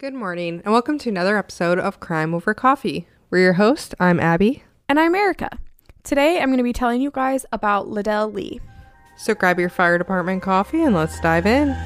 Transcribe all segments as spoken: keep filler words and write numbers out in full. Good morning, and welcome to another episode of Crime Over Coffee. We're your host. I'm Abby. And I'm Erica. Today, I'm going to be telling you guys about Ledell Lee. So grab your fire department coffee and let's dive in.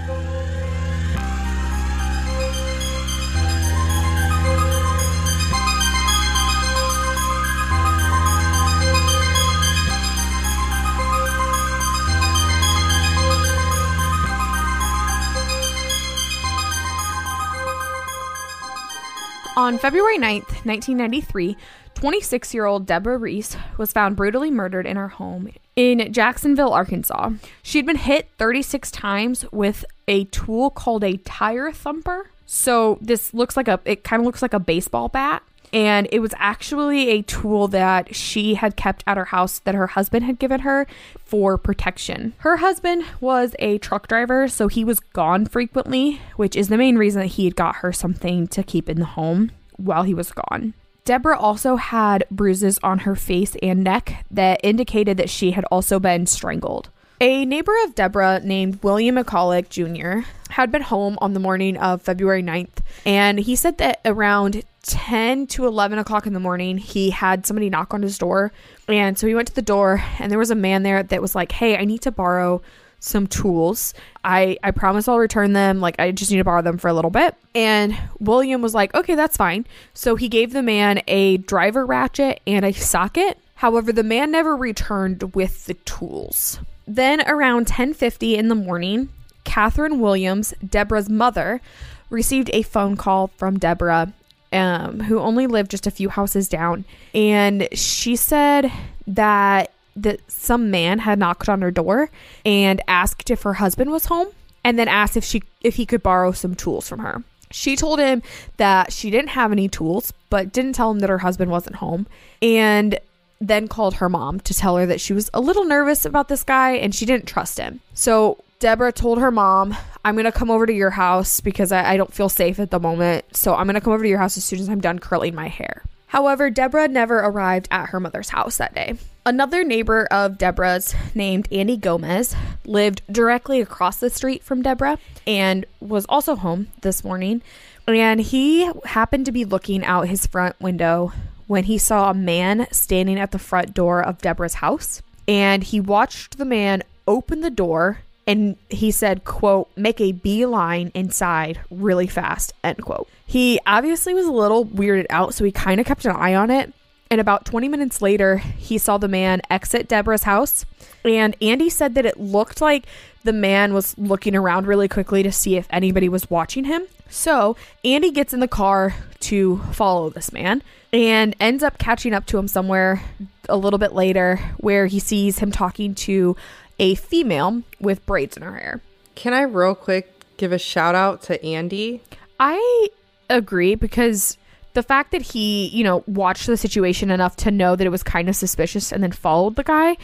On February ninth, nineteen ninety-three, twenty-six-year-old Deborah Reese was found brutally murdered in her home in Jacksonville, Arkansas. She'd been hit thirty-six times with a tool called a tire thumper. So this looks like a, it kind of looks like a baseball bat. And it was actually a tool that she had kept at her house that her husband had given her for protection. Her husband was a truck driver, so he was gone frequently, which is the main reason that he had got her something to keep in the home while he was gone. Deborah also had bruises on her face and neck that indicated that she had also been strangled. A neighbor of Deborah named William McCulloch Junior had been home on the morning of February ninth, and he said that around ten to eleven o'clock in the morning, he had somebody knock on his door. And so he went to the door, and there was a man there that was like, "Hey, I need to borrow some tools. I, I promise I'll return them. Like, I just need to borrow them for a little bit." And William was like, "Okay, that's fine." So he gave the man a driver ratchet and a socket. However, the man never returned with the tools. Then around ten fifty in the morning, Catherine Williams, Deborah's mother, received a phone call from Deborah, um, who only lived just a few houses down. And she said that, that some man had knocked on her door and asked if her husband was home, and then asked if she if he could borrow some tools from her. She told him that she didn't have any tools, but didn't tell him that her husband wasn't home. And then called her mom to tell her that she was a little nervous about this guy and she didn't trust him. So Deborah told her mom, "I'm going to come over to your house because I, I don't feel safe at the moment. So I'm going to come over to your house as soon as I'm done curling my hair." However, Deborah never arrived at her mother's house that day. Another neighbor of Deborah's named Andy Gomez lived directly across the street from Deborah and was also home this morning. And he happened to be looking out his front window when he saw a man standing at the front door of Deborah's house, and he watched the man open the door, and he said, quote, "make a beeline inside really fast," end quote. He obviously was a little weirded out, so he kind of kept an eye on it. And about twenty minutes later, he saw the man exit Deborah's house, and Andy said that it looked like the man was looking around really quickly to see if anybody was watching him. So Andy gets in the car to follow this man and ends up catching up to him somewhere a little bit later, where he sees him talking to a female with braids in her hair. Can I real quick give a shout out to Andy? I agree, because the fact that he, you know, watched the situation enough to know that it was kind of suspicious and then followed the guy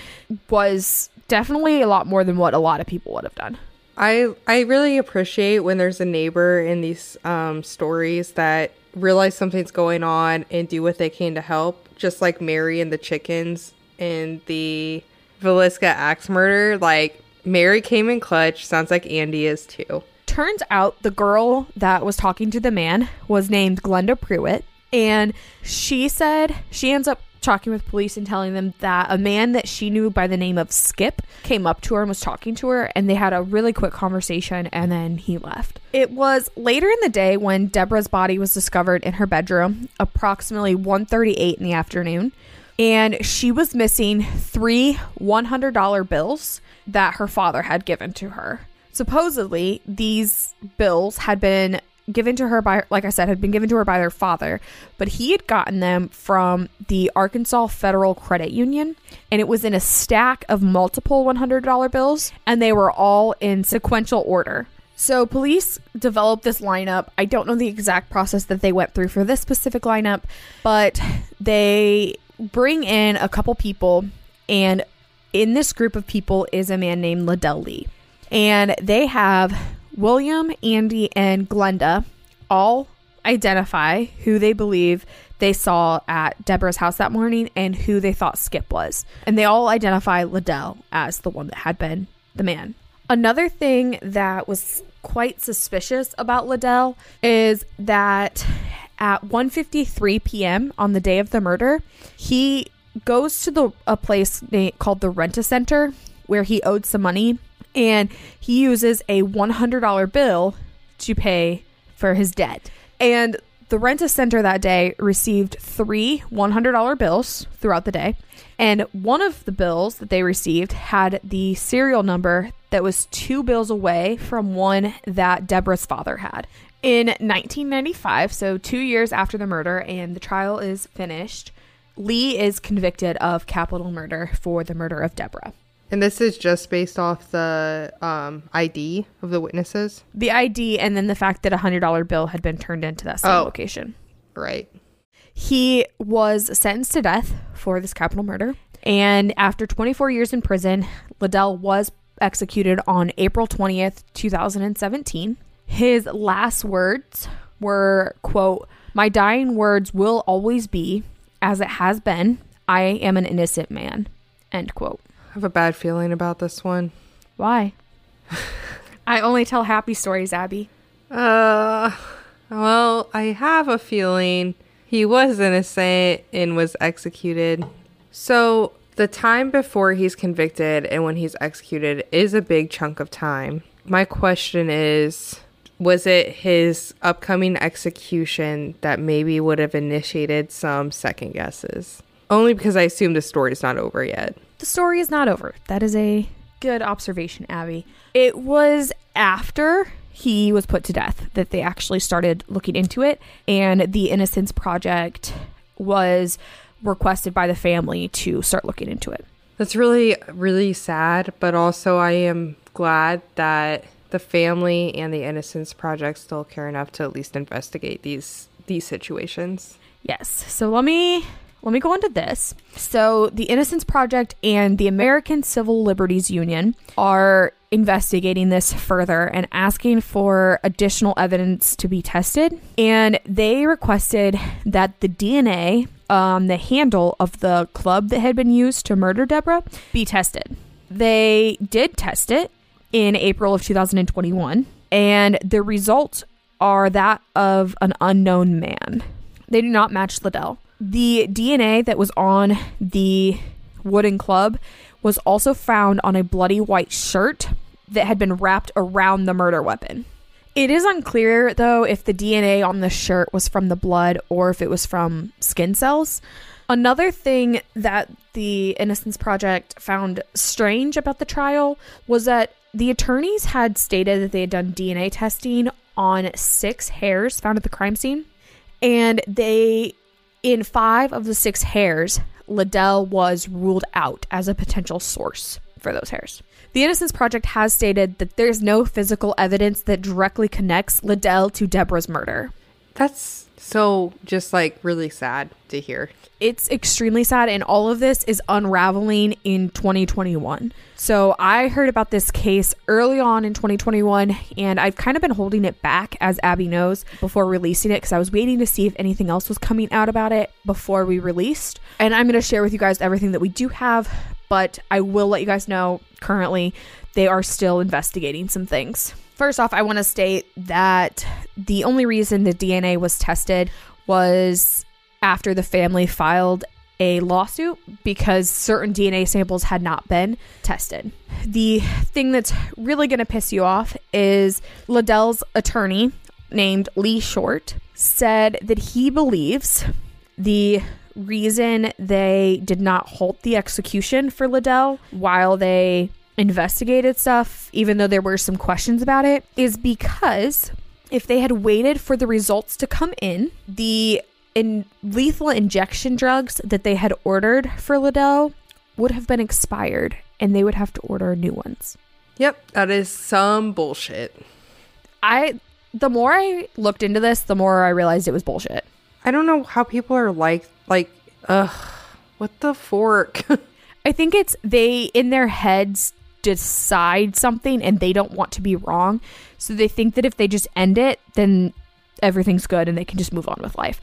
was definitely a lot more than what a lot of people would have done. I I really appreciate when there's a neighbor in these um, stories that realize something's going on and do what they can to help, just like Mary and the chickens and the Villisca axe murder. Like, Mary came in clutch. Sounds like Andy is too. Turns out the girl that was talking to the man was named Glenda Pruitt, and she said she ends up talking with police and telling them that a man that she knew by the name of Skip came up to her and was talking to her, and they had a really quick conversation, and then he left. It was later in the day when Deborah's body was discovered in her bedroom, approximately one thirty-eight in the afternoon, and she was missing three one hundred dollar bills that her father had given to her. Supposedly, these bills had been given to her by, like I said, had been given to her by their father, but he had gotten them from the Arkansas Federal Credit Union, and it was in a stack of multiple one hundred dollar bills, and they were all in sequential order. So police developed this lineup. I don't know the exact process that they went through for this specific lineup, but they bring in a couple people, and in this group of people is a man named Ledell Lee, and they have William, Andy, and Glenda all identify who they believe they saw at Deborah's house that morning and who they thought Skip was. And they all identify Ledell as the one that had been the man. Another thing that was quite suspicious about Ledell is that at one fifty-three p.m. on the day of the murder, he goes to the a place called the Rent-A-Center where he owed some money, and he uses a one hundred dollar bill to pay for his debt. And the Rent-A-Center that day received three one hundred dollar bills throughout the day, and one of the bills that they received had the serial number that was two bills away from one that Deborah's father had. In nineteen ninety-five, so two years after the murder and the trial is finished, Lee is convicted of capital murder for the murder of Deborah. And this is just based off the um, I D of the witnesses? The I D, and then the fact that a one hundred dollar bill had been turned into that same oh, location. Right. He was sentenced to death for this capital murder. And after twenty-four years in prison, Ledell was executed on April twentieth, twenty seventeen. His last words were, quote, "My dying words will always be, as it has been, I am an innocent man," end quote. I have a bad feeling about this one. Why? I only tell happy stories, Abby. Uh, well, I have a feeling he was innocent and was executed. So the time before he's convicted and when he's executed is a big chunk of time. My question is, was it his upcoming execution that maybe would have initiated some second guesses? Only because I assume the story is not over yet. The story is not over. That is a good observation, Abby. It was after he was put to death that they actually started looking into it, and the Innocence Project was requested by the family to start looking into it. That's really, really sad, but also I am glad that the family and the Innocence Project still care enough to at least investigate these these situations. Yes. So let me... Let me go into this. So the Innocence Project and the American Civil Liberties Union are investigating this further and asking for additional evidence to be tested. And they requested that the D N A on um, the handle of the club that had been used to murder Deborah be tested. They did test it in April of two thousand twenty-one. And the results are that of an unknown man. They do not match Ledell. The D N A that was on the wooden club was also found on a bloody white shirt that had been wrapped around the murder weapon. It is unclear, though, if the D N A on the shirt was from the blood or if it was from skin cells. Another thing that the Innocence Project found strange about the trial was that the attorneys had stated that they had done D N A testing on six hairs found at the crime scene, and they... In five of the six hairs, Ledell was ruled out as a potential source for those hairs. The Innocence Project has stated that there's no physical evidence that directly connects Ledell to Deborah's murder. That's so just like really sad to hear. It's extremely sad, and all of this is unraveling in twenty twenty-one. So I heard about this case early on in twenty twenty-one, and I've kind of been holding it back, as Abby knows, before releasing it because I was waiting to see if anything else was coming out about it before we released. And I'm going to share with you guys everything that we do have, but I will let you guys know currently they are still investigating some things. First off, I want to state that the only reason the D N A was tested was after the family filed a lawsuit because certain D N A samples had not been tested. The thing that's really going to piss you off is Ledell's attorney, named Lee Short, said that he believes the reason they did not halt the execution for Ledell while they investigated stuff, even though there were some questions about it, is because if they had waited for the results to come in, the in lethal injection drugs that they had ordered for Ledell would have been expired and they would have to order new ones. Yep, that is some bullshit. I, the more I looked into this, the more I realized it was bullshit. I don't know how people are like, like, ugh, what the fork? I think it's they, in their heads, decide something and they don't want to be wrong, so they think that if they just end it, then everything's good and they can just move on with life.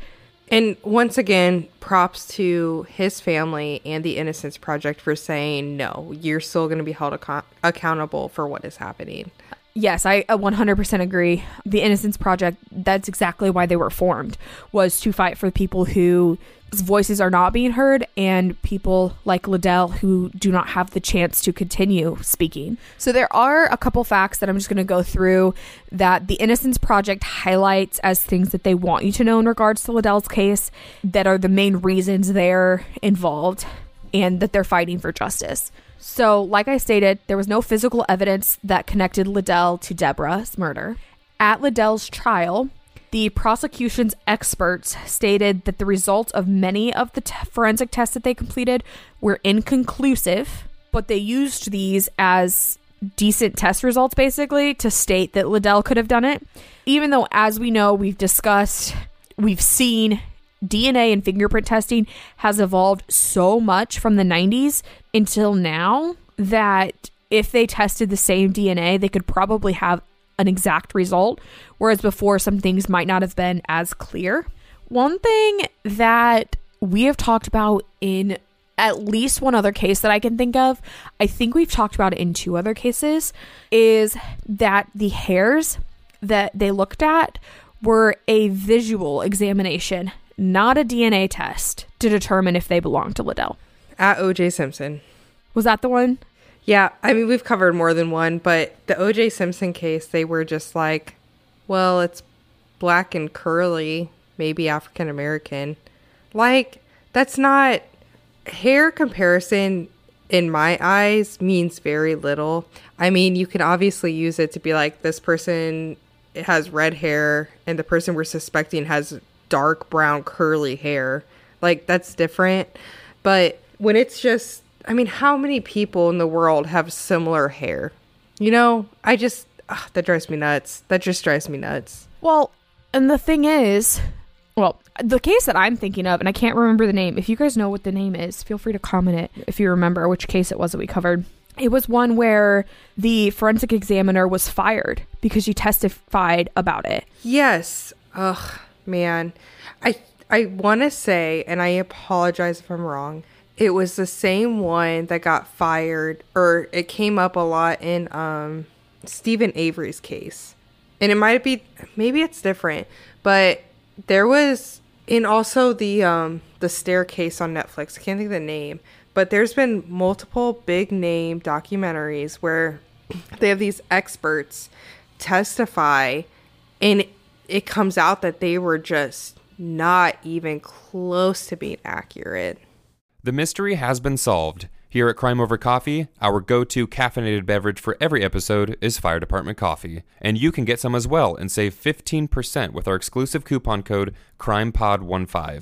And once again, props to his family and the Innocence Project for saying, no, you're still going to be held ac- accountable for what is happening. Yes, I one hundred percent agree. The Innocence Project, that's exactly why they were formed, was to fight for people whose voices are not being heard and people like Ledell who do not have the chance to continue speaking. So there are a couple facts that I'm just going to go through that the Innocence Project highlights as things that they want you to know in regards to Ledell's case that are the main reasons they're involved and that they're fighting for justice. So, like I stated, there was no physical evidence that connected Ledell to Deborah's murder. At Ledell's trial, the prosecution's experts stated that the results of many of the t- forensic tests that they completed were inconclusive, but they used these as decent test results, basically, to state that Ledell could have done it. Even though, as we know, we've discussed, we've seen D N A and fingerprint testing has evolved so much from the nineties until now that if they tested the same D N A, they could probably have an exact result, whereas before some things might not have been as clear. One thing that we have talked about in at least one other case that I can think of, I think we've talked about it in two other cases, is that the hairs that they looked at were a visual examination, not a D N A test, to determine if they belong to Ledell. At O J Simpson. Was that the one? Yeah. I mean, we've covered more than one, but the O J Simpson case, they were just like, well, it's black and curly, maybe African American. Like, that's not... Hair comparison, in my eyes, means very little. I mean, you can obviously use it to be like, this person has red hair, and the person we're suspecting has dark brown curly hair. Like, that's different. But when it's just, I mean, how many people in the world have similar hair? You know, I just ugh, that drives me nuts. That just drives me nuts. Well, and the thing is, well, the case that I'm thinking of, and I can't remember the name. If you guys know what the name is, feel free to comment it if you remember which case it was that we covered. It was one where the forensic examiner was fired because she testified about it. Yes. Ugh. Man, I I want to say, and I apologize if I'm wrong, it was the same one that got fired, or it came up a lot in um, Stephen Avery's case. And it might be, maybe it's different, but there was, and also the, um, the Staircase on Netflix, I can't think of the name, but there's been multiple big name documentaries where they have these experts testify, and it comes out that they were just not even close to being accurate. The mystery has been solved. Here at Crime Over Coffee, our go-to caffeinated beverage for every episode is Fire Department Coffee. And you can get some as well and save fifteen percent with our exclusive coupon code crime pod fifteen.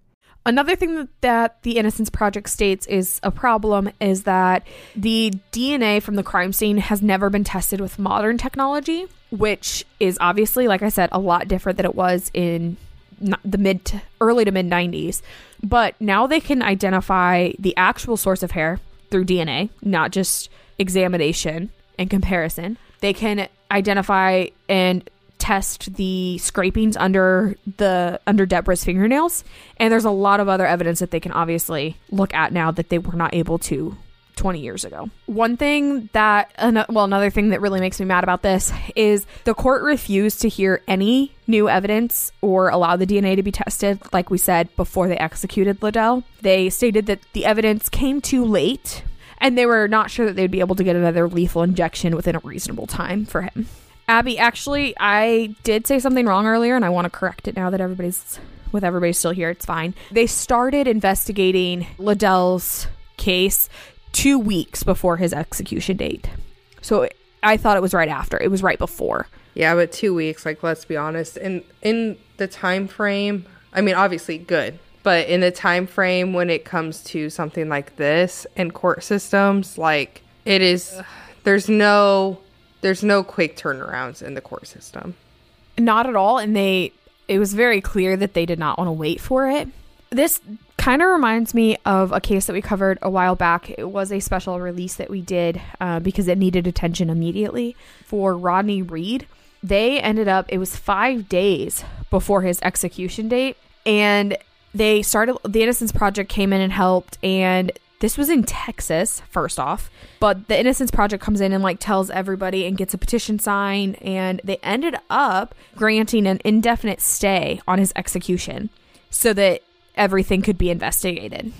Another thing that the Innocence Project states is a problem is that the D N A from the crime scene has never been tested with modern technology, which is obviously, like I said, a lot different than it was in the mid to early to mid nineties. But now they can identify the actual source of hair through D N A, not just examination and comparison. They can identify and test the scrapings under the under Deborah's fingernails, and there's a lot of other evidence that they can obviously look at now that they were not able to twenty years ago. One thing that well another thing that really makes me mad about this is the court refused to hear any new evidence or allow the D N A to be tested, like we said, before they executed Ledell. They stated that the evidence came too late and they were not sure that they'd be able to get another lethal injection within a reasonable time for him. Abby, actually, I did say something wrong earlier, and I want to correct it now that everybody's with everybody still here. It's fine. They started investigating Ledell's case two weeks before his execution date. So I thought it was right after. It was right before. Yeah, but two weeks, like, let's be honest. And in, in the time frame, I mean, obviously, good. But in the time frame when it comes to something like this and court systems, like it is, there's no, there's no quick turnarounds in the court system. Not at all. And they, it was very clear that they did not want to wait for it. This kind of reminds me of a case that we covered a while back. It was a special release that we did uh, because it needed attention immediately for Rodney Reed. They ended up, it was five days before his execution date, and they started, the Innocence Project came in and helped, and this was in Texas, first off, but the Innocence Project comes in and like tells everybody and gets a petition signed, and they ended up granting an indefinite stay on his execution so that everything could be investigated.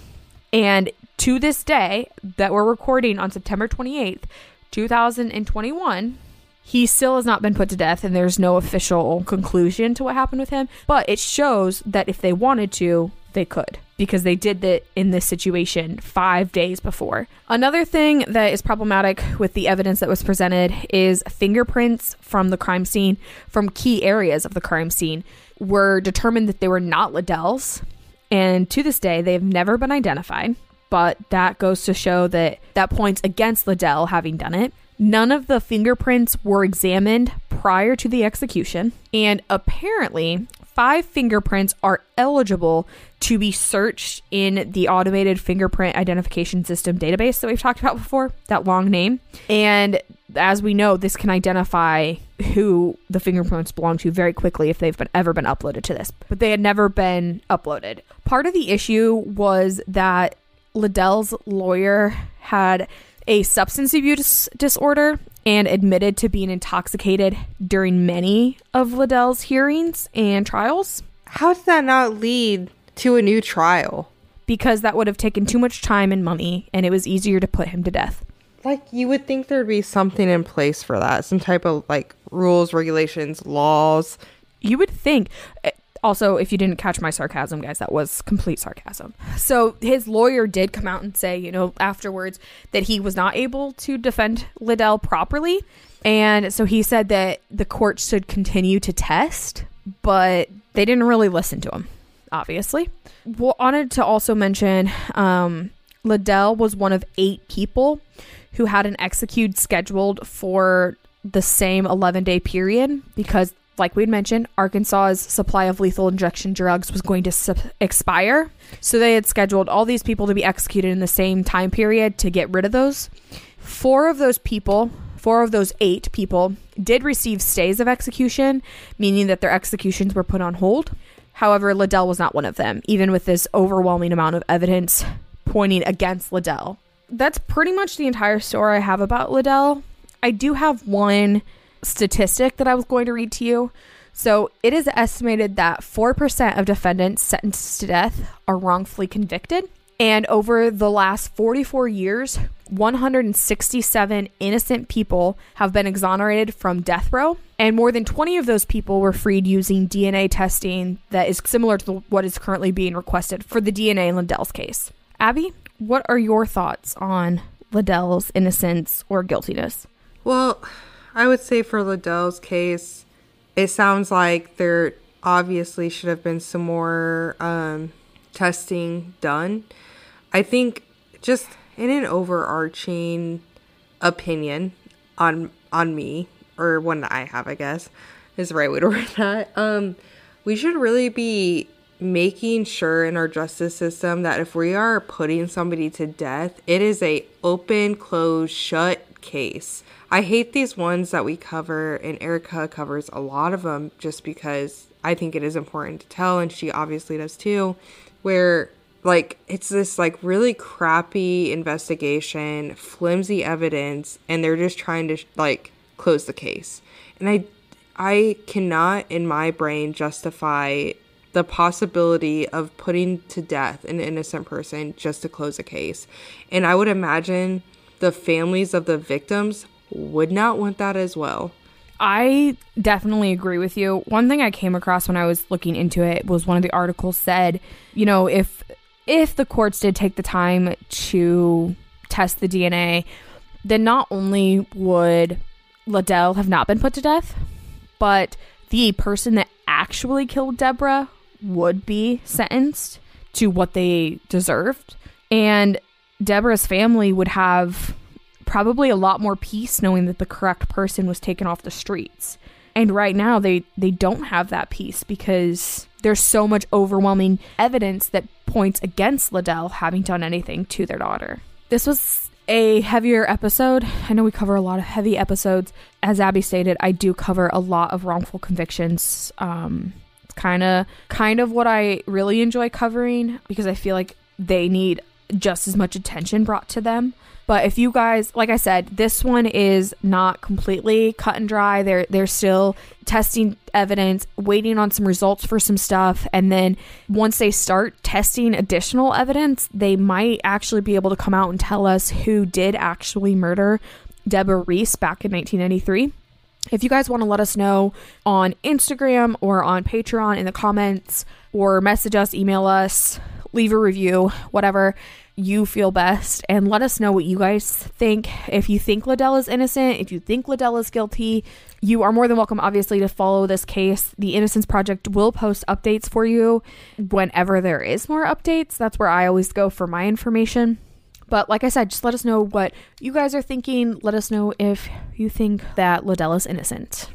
And to this day that we're recording on September twenty-eighth, twenty twenty-one, he still has not been put to death, and there's no official conclusion to what happened with him. But it shows that if they wanted to, they could, because they did that in this situation five days before. Another thing that is problematic with the evidence that was presented is fingerprints from the crime scene, from key areas of the crime scene, were determined that they were not Ledell's. And to this day, they've never been identified. But that goes to show that that points against Ledell having done it. None of the fingerprints were examined prior to the execution. And apparently, five fingerprints are eligible to be searched in the automated fingerprint identification system database that we've talked about before, that long name. And as we know, this can identify who the fingerprints belong to very quickly if they've been ever been uploaded to this. But they had never been uploaded. Part of the issue was that Ledell's lawyer had a substance abuse disorder and admitted to being intoxicated during many of Ledell's hearings and trials. How did that not lead to a new trial? Because that would have taken too much time and money, and it was easier to put him to death. Like, you would think there'd be something in place for that, some type of like rules, regulations, laws. You would think. Also, if you didn't catch my sarcasm, guys, that was complete sarcasm. So his lawyer did come out and say, you know, afterwards that he was not able to defend Ledell properly. And so he said that the court should continue to test, but they didn't really listen to him, obviously. Wanted to also mention um, Ledell was one of eight people who had an execute scheduled for the same eleven-day period because, like we had mentioned, Arkansas's supply of lethal injection drugs was going to su- expire. So they had scheduled all these people to be executed in the same time period to get rid of those. Four of those people, four of those eight people, did receive stays of execution, meaning that their executions were put on hold. However, Ledell was not one of them, even with this overwhelming amount of evidence pointing against Ledell. That's pretty much the entire story I have about Ledell. I do have one statistic that I was going to read to you. So it is estimated that four percent of defendants sentenced to death are wrongfully convicted. And over the last forty-four years, one hundred sixty-seven innocent people have been exonerated from death row. And more than twenty of those people were freed using D N A testing that is similar to what is currently being requested for the D N A in Ledell's case. Abby, what are your thoughts on Ledell's innocence or guiltiness? Well, I would say for Ledell's case, it sounds like there obviously should have been some more um, testing done. I think just in an overarching opinion on on me, or one that I have, I guess, is the right way to word that, um, we should really be making sure in our justice system that if we are putting somebody to death, it is a open, closed, shut case. I hate these ones that we cover, and Erica covers a lot of them just because I think it is important to tell, and she obviously does too, where like it's this like really crappy investigation, flimsy evidence, and they're just trying to like close the case. And I, I cannot in my brain justify the possibility of putting to death an innocent person just to close a case. And I would imagine the families of the victims would not want that as well. I definitely agree with you. One thing I came across when I was looking into it was one of the articles said, you know, if if the courts did take the time to test the D N A, then not only would Ledell have not been put to death, but the person that actually killed Deborah would be sentenced to what they deserved. And Deborah's family would have probably a lot more peace knowing that the correct person was taken off the streets. And right now they, they don't have that peace because there's so much overwhelming evidence that points against Ledell having done anything to their daughter. This was a heavier episode. I know we cover a lot of heavy episodes. As Abby stated, I do cover a lot of wrongful convictions. Um, it's kind of kind of what I really enjoy covering because I feel like they need just as much attention brought to them. But if you guys, like I said, this one is not completely cut and dry. They're they're still testing evidence, waiting on some results for some stuff. And then once they start testing additional evidence, they might actually be able to come out and tell us who did actually murder Deborah Reese back in nineteen ninety-three. If you guys want to let us know on Instagram or on Patreon in the comments, or message us, email us, leave a review, whatever you feel best, and let us know what you guys think. If you think Ledell is innocent, if you think Ledell is guilty, you are more than welcome, obviously, to follow this case. The Innocence Project will post updates for you whenever there is more updates. That's where I always go for my information. But like I said, just let us know what you guys are thinking. Let us know if you think that Ledell is innocent.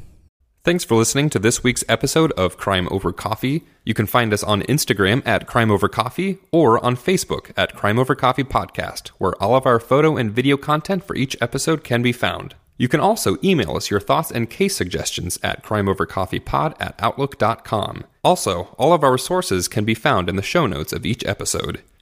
Thanks for listening to this week's episode of Crime Over Coffee. You can find us on Instagram at Crime Over Coffee or on Facebook at Crime Over Coffee Podcast, where all of our photo and video content for each episode can be found. You can also email us your thoughts and case suggestions at crimeovercoffeepod at outlook dot com. Also, all of our sources can be found in the show notes of each episode.